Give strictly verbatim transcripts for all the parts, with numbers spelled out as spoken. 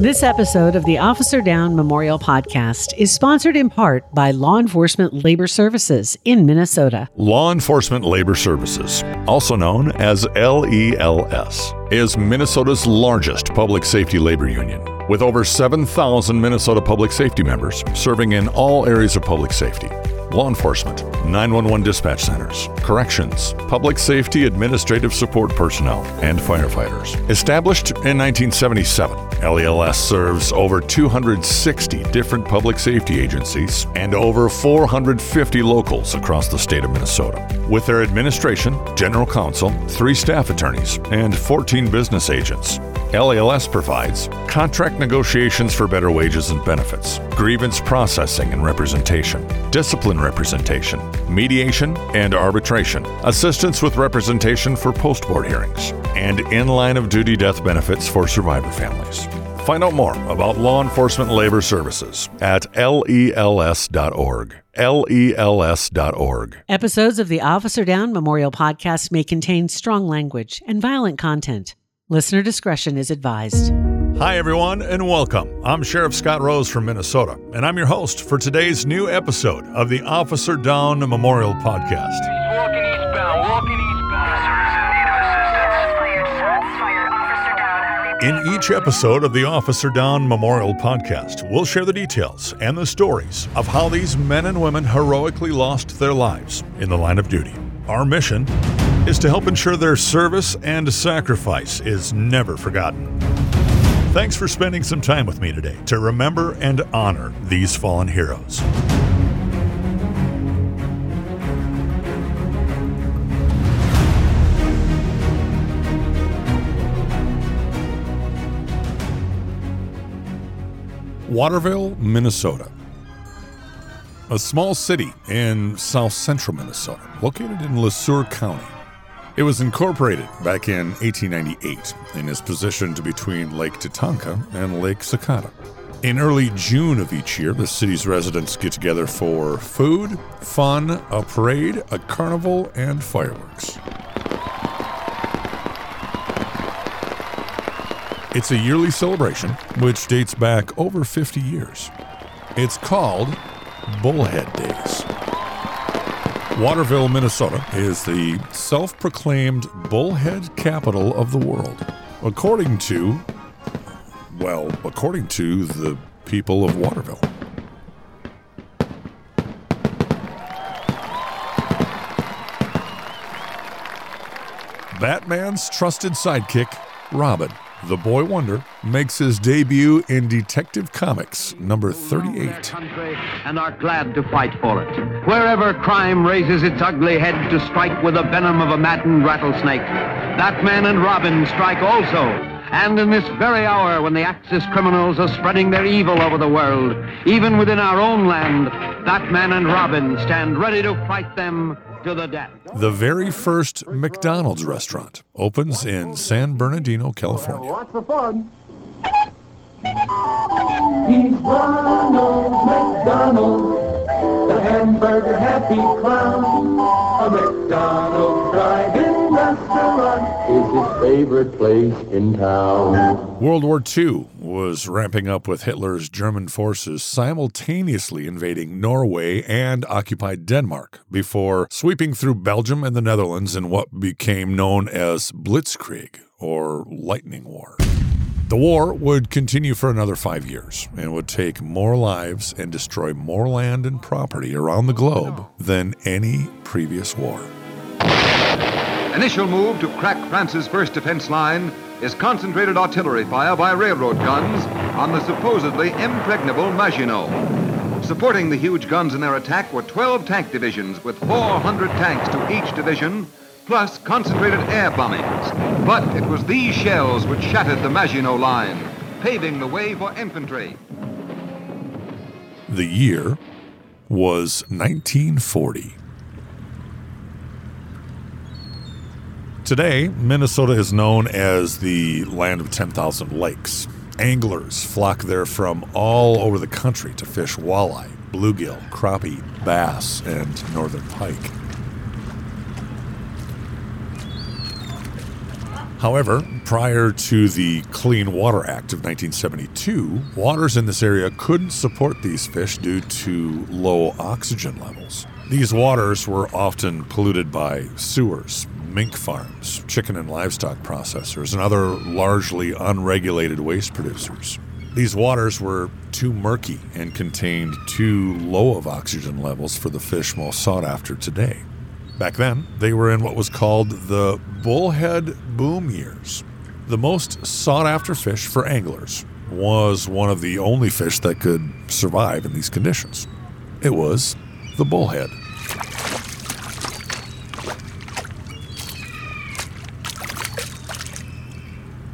This episode of the Officer Down Memorial Podcast is sponsored in part by Law Enforcement Labor Services in Minnesota. Law Enforcement Labor Services, also known as L E L S, is Minnesota's largest public safety labor union, with over seven thousand Minnesota public safety members serving in all areas of public safety. Law enforcement, nine one one dispatch centers, corrections, public safety administrative support personnel, and firefighters. Established in nineteen seventy-seven, L E L S serves over two hundred sixty different public safety agencies and over four hundred fifty locals across the state of Minnesota. With their administration, general counsel, three staff attorneys, and fourteen business agents, L E L S provides contract negotiations for better wages and benefits, grievance processing and representation, discipline representation, mediation and arbitration, assistance with representation for post board hearings, and in-line of duty death benefits for survivor families. Find out more about Law Enforcement Labor Services at L E L S dot org. L E L S dot org. Episodes of the Officer Down Memorial Podcast may contain strong language and violent content. Listener discretion is advised. Hi, everyone, and welcome. I'm Sheriff Scott Rose from Minnesota, and I'm your host for today's new episode of the Officer Down Memorial Podcast. He's walking eastbound, walking eastbound. In each episode of the Officer Down Memorial Podcast, we'll share the details and the stories of how these men and women heroically lost their lives in the line of duty. Our mission is to help ensure their service and sacrifice is never forgotten. Thanks for spending some time with me today to remember and honor these fallen heroes. Waterville, Minnesota. A small city in south central Minnesota, located in Le Sueur County. It was incorporated back in eighteen ninety-eight and is positioned between Lake Tetonka and Lake Sakatah. In early June of each year, the city's residents get together for food, fun, a parade, a carnival, and fireworks. It's a yearly celebration, which dates back over fifty years. It's called Bullhead Days. Waterville, Minnesota is the self-proclaimed bullhead capital of the world, according to, well, according to the people of Waterville. Batman's trusted sidekick, Robin, the boy wonder, makes his debut in Detective Comics number thirty-eight. And are glad to fight for it. Wherever crime raises its ugly head to strike with the venom of a maddened rattlesnake, Batman and Robin strike also. And in this very hour when the Axis criminals are spreading their evil over the world, even within our own land, Batman and Robin stand ready to fight them to the death. The very first McDonald's restaurant opens in San Bernardino, California. What's the fun? He's Ronald McDonald, the hamburger happy clown. A McDonald's drive-in restaurant is his favorite place in town. World War Two was ramping up with Hitler's German forces simultaneously invading Norway and occupied Denmark before sweeping through Belgium and the Netherlands in what became known as Blitzkrieg, or Lightning War. The war would continue for another five years and would take more lives and destroy more land and property around the globe than any previous war. Initial move to crack France's first defense line is concentrated artillery fire by railroad guns on the supposedly impregnable Maginot. Supporting the huge guns in their attack were twelve tank divisions with four hundred tanks to each division, plus concentrated air bombings. But it was these shells which shattered the Maginot Line, paving the way for infantry. The year was nineteen forty. Today, Minnesota is known as the land of ten thousand lakes. Anglers flock there from all over the country to fish walleye, bluegill, crappie, bass, and northern pike. However, prior to the Clean Water Act of nineteen seventy-two, waters in this area couldn't support these fish due to low oxygen levels. These waters were often polluted by sewers, mink farms, chicken and livestock processors, and other largely unregulated waste producers. These waters were too murky and contained too low of oxygen levels for the fish most sought after today. Back then, they were in what was called the bullhead boom years. The most sought-after fish for anglers was one of the only fish that could survive in these conditions. It was the bullhead.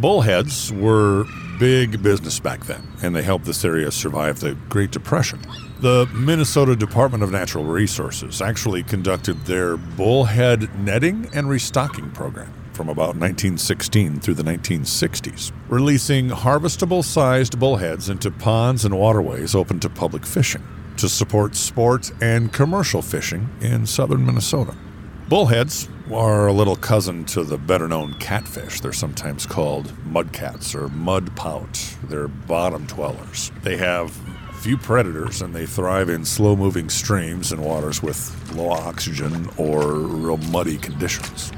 Bullheads were big business back then, and they helped this area survive the Great Depression. The Minnesota Department of Natural Resources actually conducted their bullhead netting and restocking program from about nineteen sixteen through the nineteen sixties, releasing harvestable-sized bullheads into ponds and waterways open to public fishing to support sport and commercial fishing in southern Minnesota. Bullheads are a little cousin to the better-known catfish. They're sometimes called mudcats or mudpout. They're bottom dwellers. They have few predators, and they thrive in slow-moving streams and waters with low oxygen or real muddy conditions.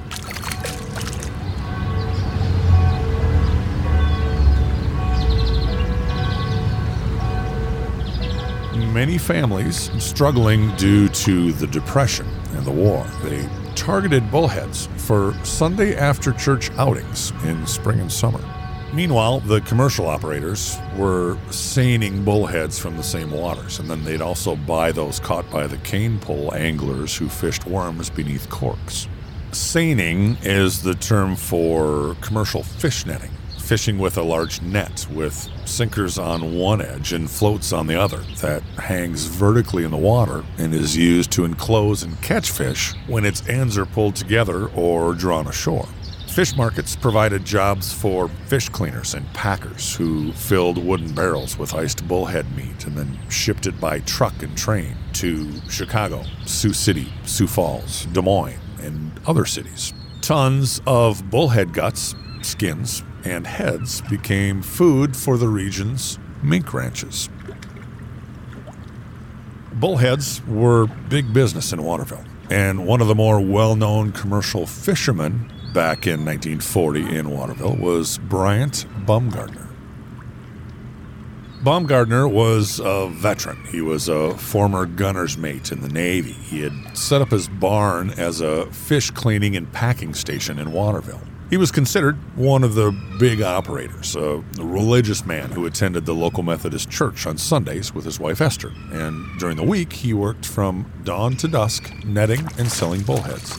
Many families struggling due to the Depression and the war, they targeted bullheads for Sunday after church outings in spring and summer. Meanwhile, the commercial operators were seining bullheads from the same waters, and then they'd also buy those caught by the cane pole anglers who fished worms beneath corks. Seining is the term for commercial fish netting, fishing with a large net with sinkers on one edge and floats on the other that hangs vertically in the water and is used to enclose and catch fish when its ends are pulled together or drawn ashore. Fish markets provided jobs for fish cleaners and packers who filled wooden barrels with iced bullhead meat and then shipped it by truck and train to Chicago, Sioux City, Sioux Falls, Des Moines, and other cities. Tons of bullhead guts, skins, and heads became food for the region's mink ranches. Bullheads were big business in Waterville, and one of the more well-known commercial fishermen back in nineteen forty in Waterville was Bryant Baumgartner. Baumgartner was a veteran. He was a former gunner's mate in the Navy. He had set up his barn as a fish cleaning and packing station in Waterville. He was considered one of the big operators, a religious man who attended the local Methodist church on Sundays with his wife Esther, and during the week he worked from dawn to dusk netting and selling bullheads.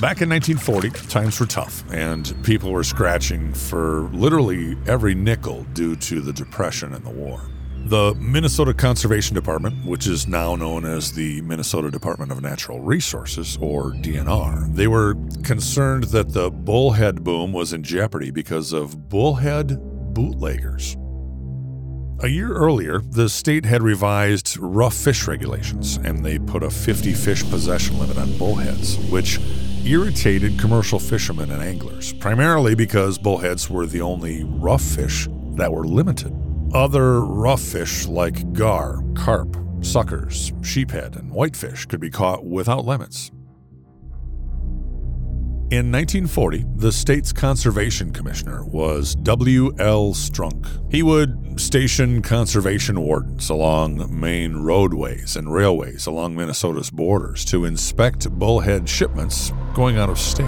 Back in nineteen forty, times were tough, and people were scratching for literally every nickel due to the Depression and the war. The Minnesota Conservation Department, which is now known as the Minnesota Department of Natural Resources, or D N R, they were concerned that the bullhead boom was in jeopardy because of bullhead bootleggers. A year earlier, the state had revised rough fish regulations, and they put a fifty fish possession limit on bullheads, which irritated commercial fishermen and anglers, primarily because bullheads were the only rough fish that were limited. Other rough fish like gar, carp, suckers, sheephead, and whitefish could be caught without limits. In nineteen forty, the state's conservation commissioner was W. L. Strunk. He would station conservation wardens along main roadways and railways along Minnesota's borders to inspect bullhead shipments going out of state.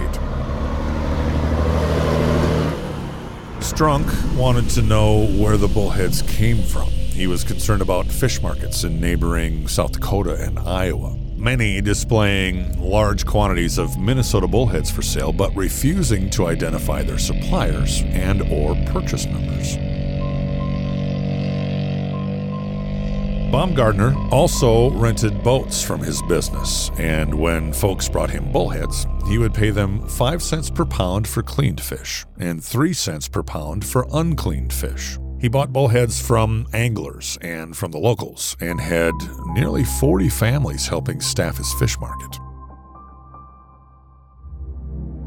Strunk wanted to know where the bullheads came from. He was concerned about fish markets in neighboring South Dakota and Iowa, many displaying large quantities of Minnesota bullheads for sale, but refusing to identify their suppliers and or purchase numbers. Baumgartner also rented boats from his business, and when folks brought him bullheads, he would pay them five cents per pound for cleaned fish and three cents per pound for uncleaned fish. He bought bullheads from anglers and from the locals and had nearly forty families helping staff his fish market.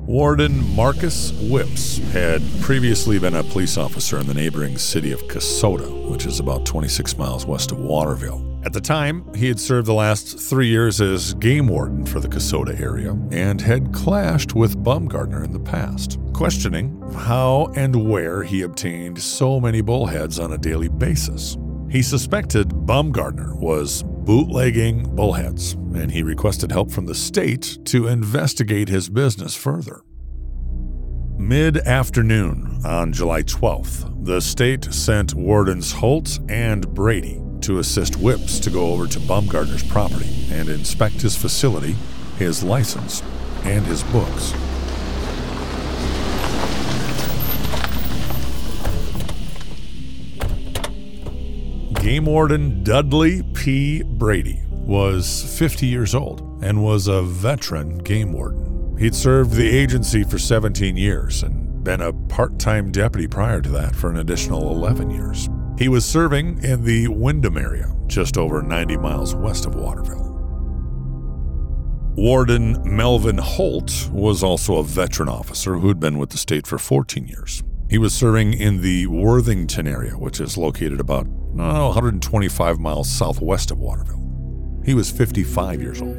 Warden Marcus Whips had previously been a police officer in the neighboring city of Kasota, which is about twenty-six miles west of Waterville. At the time, he had served the last three years as game warden for the Kasota area and had clashed with Baumgartner in the past, questioning how and where he obtained so many bullheads on a daily basis. He suspected Baumgartner was bootlegging bullheads, and he requested help from the state to investigate his business further. Mid-afternoon on July twelfth, the state sent Wardens Holt and Brady to assist Whips to go over to Baumgartner's property and inspect his facility, his license, and his books. Game Warden Dudley P. Brady was fifty years old and was a veteran game warden. He'd served the agency for seventeen years and been a part-time deputy prior to that for an additional eleven years. He was serving in the Windham area, just over ninety miles west of Waterville. Warden Melvin Holt was also a veteran officer who'd been with the state for fourteen years. He was serving in the Worthington area, which is located about oh, one hundred twenty-five miles southwest of Waterville. He was fifty-five years old.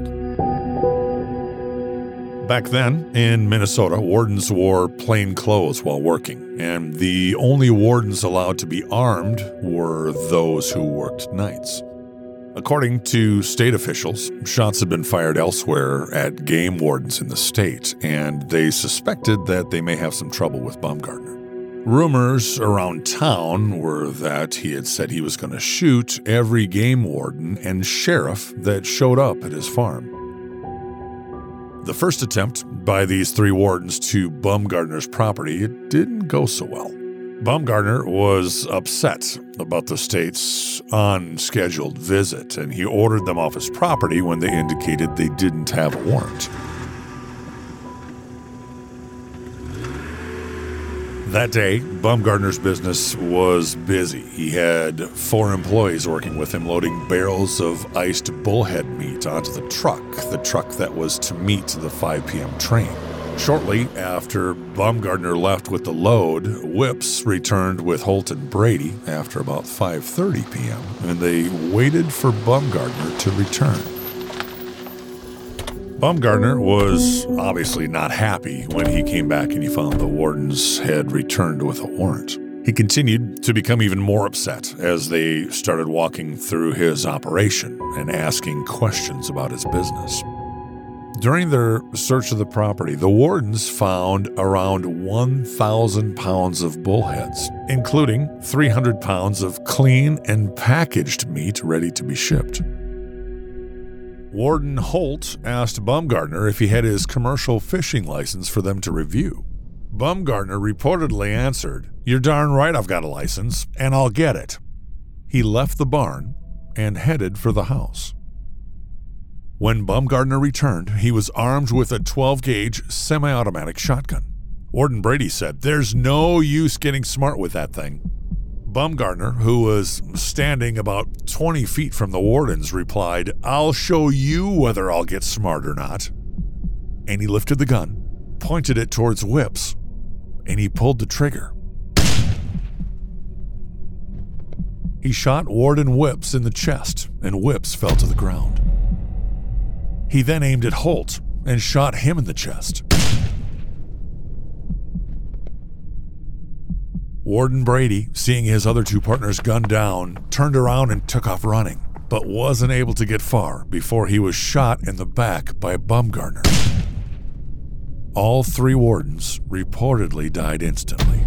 Back then, in Minnesota, wardens wore plain clothes while working, and the only wardens allowed to be armed were those who worked nights. According to state officials, shots had been fired elsewhere at game wardens in the state, and they suspected that they may have some trouble with Baumgartner. Rumors around town were that he had said he was going to shoot every game warden and sheriff that showed up at his farm. The first attempt by these three wardens to Baumgartner's property, it didn't go so well. Baumgartner was upset about the state's unscheduled visit, and he ordered them off his property when they indicated they didn't have a warrant. That day, Baumgartner's business was busy. He had four employees working with him, loading barrels of iced bullhead meat onto the truck, the truck that was to meet the five p.m. train. Shortly after Baumgartner left with the load, Whips returned with Holt and Brady after about five thirty p.m., and they waited for Baumgartner to return. Baumgartner was obviously not happy when he came back and he found the wardens had returned with a warrant. He continued to become even more upset as they started walking through his operation and asking questions about his business. During their search of the property, the wardens found around one thousand pounds of bullheads, including three hundred pounds of clean and packaged meat ready to be shipped. Warden Holt asked Baumgartner if he had his commercial fishing license for them to review. Baumgartner reportedly answered, "You're darn right I've got a license, and I'll get it." He left the barn and headed for the house. When Baumgartner returned, he was armed with a twelve gauge semi-automatic shotgun. Warden Brady said, "There's no use getting smart with that thing." Baumgartner, who was standing about twenty feet from the wardens, replied, "I'll show you whether I'll get smart or not." And he lifted the gun, pointed it towards Whips, and he pulled the trigger. He shot Warden Whips in the chest, and Whips fell to the ground. He then aimed at Holt and shot him in the chest. Warden Brady, seeing his other two partners gunned down, turned around and took off running, but wasn't able to get far before he was shot in the back by Baumgartner. All three wardens reportedly died instantly.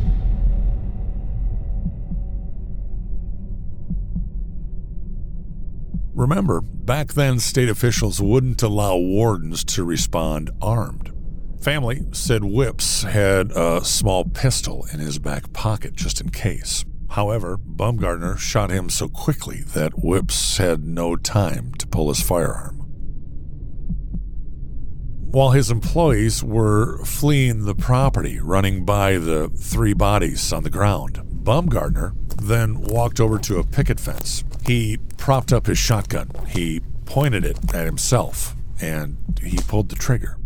Remember, back then state officials wouldn't allow wardens to respond armed. Family said Whips had a small pistol in his back pocket just in case. However, Baumgartner shot him so quickly that Whips had no time to pull his firearm. While his employees were fleeing the property, running by the three bodies on the ground, Baumgartner then walked over to a picket fence. He propped up his shotgun, he pointed it at himself, and he pulled the trigger.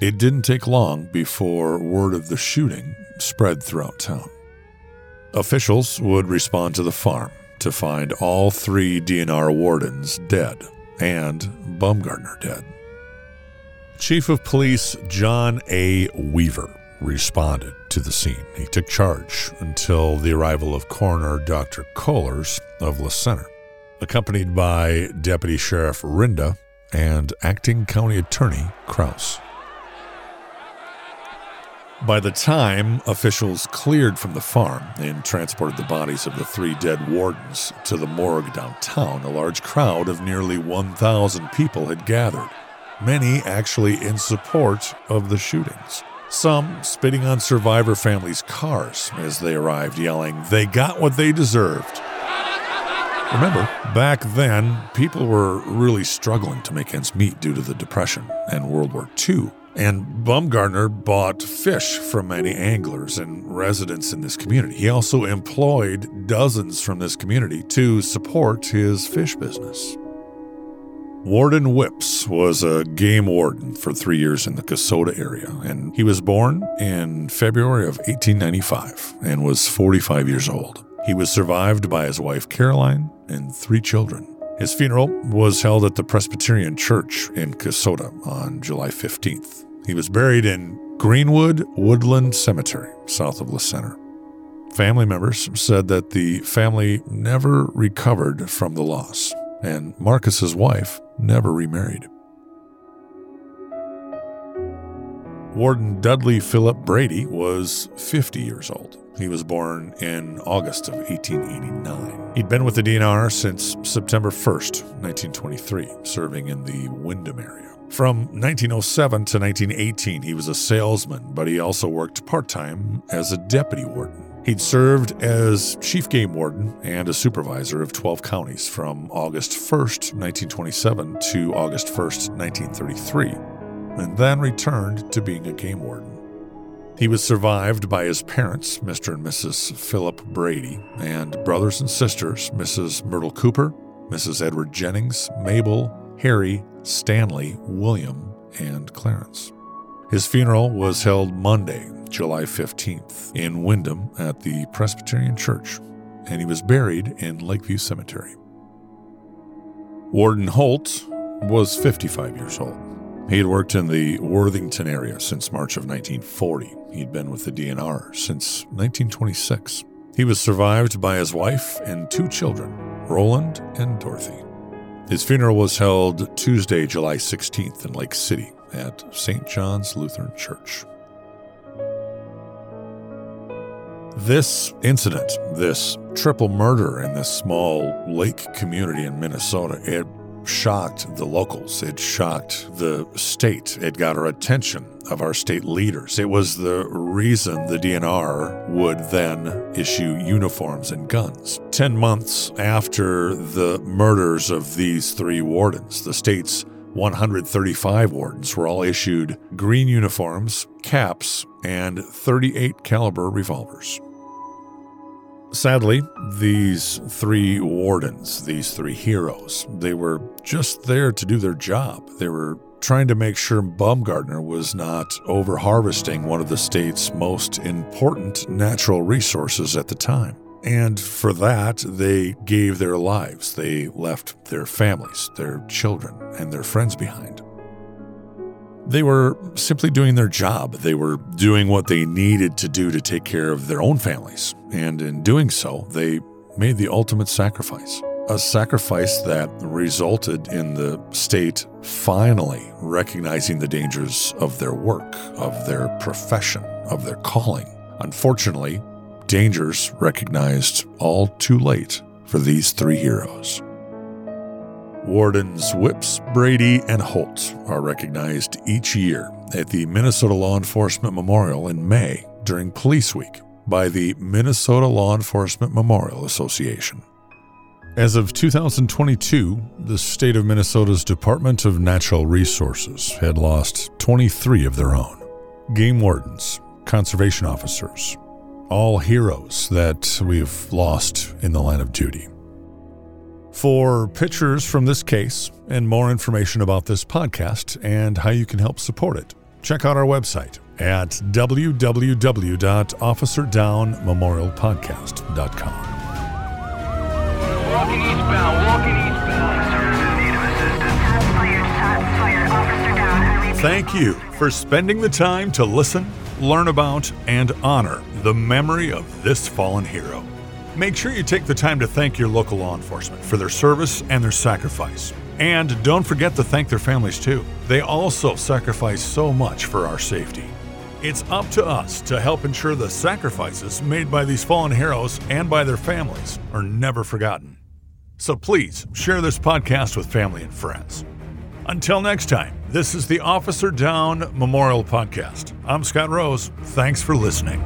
It didn't take long before word of the shooting spread throughout town. Officials would respond to the farm to find all three D N R wardens dead and Baumgartner dead. Chief of Police John A. Weaver responded to the scene. He took charge until the arrival of Coroner Doctor Kohlers of Le Sueur, accompanied by Deputy Sheriff Rinda and Acting County Attorney Krause. By the time officials cleared from the farm and transported the bodies of the three dead wardens to the morgue downtown, a large crowd of nearly one thousand people had gathered, many actually in support of the shootings. Some spitting on survivor families' cars as they arrived, yelling, "They got what they deserved." Remember, back then, people were really struggling to make ends meet due to the Depression and World War Two, and Baumgartner bought fish from many anglers and residents in this community. He also employed dozens from this community to support his fish business. Warden Whips was a game warden for three years in the Kasota area, and he was born in February of eighteen ninety-five and was forty-five years old. He was survived by his wife Caroline and three children. His funeral was held at the Presbyterian Church in Kasota on July fifteenth. He was buried in Greenwood Woodland Cemetery, south of Le Sueur. Family members said that the family never recovered from the loss, and Marcus's wife never remarried. Warden Dudley Philip Brady was fifty years old. He was born in August of eighteen eighty-nine. He'd been with the D N R since September first, nineteen twenty-three, serving in the Windham area. From nineteen oh seven to nineteen eighteen, he was a salesman, but he also worked part-time as a deputy warden. He'd served as chief game warden and a supervisor of twelve counties from August first, nineteen twenty-seven to August first, nineteen thirty-three, and then returned to being a game warden. He was survived by his parents, Mister and Missus Philip Brady, and brothers and sisters, Missus Myrtle Cooper, Missus Edward Jennings, Mabel, Harry, Stanley, William, and Clarence. His funeral was held Monday, July fifteenth, in Windham at the Presbyterian Church, and he was buried in Lakeview Cemetery. Warden Holt was fifty-five years old. He had worked in the Worthington area since March of nineteen forty. He'd been with the D N R since nineteen twenty-six. He was survived by his wife and two children, Roland and Dorothy. His funeral was held Tuesday, July sixteenth in Lake City at Saint John's Lutheran Church. This incident, this triple murder in this small lake community in Minnesota, it shocked the locals. It shocked the state. It got our attention of our state leaders. It was the reason the D N R would then issue uniforms and guns. Ten months after the murders of these three wardens, the state's one hundred thirty-five wardens were all issued green uniforms, caps, and thirty-eight caliber revolvers. Sadly, these three wardens, these three heroes, they were just there to do their job. They were trying to make sure Baumgartner was not over-harvesting one of the state's most important natural resources at the time. And for that, they gave their lives. They left their families, their children, and their friends behind. They were simply doing their job. They were doing what they needed to do to take care of their own families. And in doing so, they made the ultimate sacrifice, a sacrifice that resulted in the state finally recognizing the dangers of their work, of their profession, of their calling. Unfortunately, dangers recognized all too late for these three heroes. Wardens Whips, Brady, and Holt are recognized each year at the Minnesota Law Enforcement Memorial in May during Police Week by the Minnesota Law Enforcement Memorial Association. As of two thousand twenty-two, the state of Minnesota's Department of Natural Resources had lost twenty-three of their own. Game wardens, conservation officers, all heroes that we've lost in the line of duty. For pictures from this case and more information about this podcast and how you can help support it, check out our website at w w w dot officer down memorial podcast dot com. Walking eastbound, walking eastbound. Thank you for spending the time to listen, learn about, and honor the memory of this fallen hero. Make sure you take the time to thank your local law enforcement for their service and their sacrifice. And don't forget to thank their families too. They also sacrifice so much for our safety. It's up to us to help ensure the sacrifices made by these fallen heroes and by their families are never forgotten. So please share this podcast with family and friends. Until next time, this is the Officer Down Memorial Podcast. I'm Scott Rose. Thanks for listening.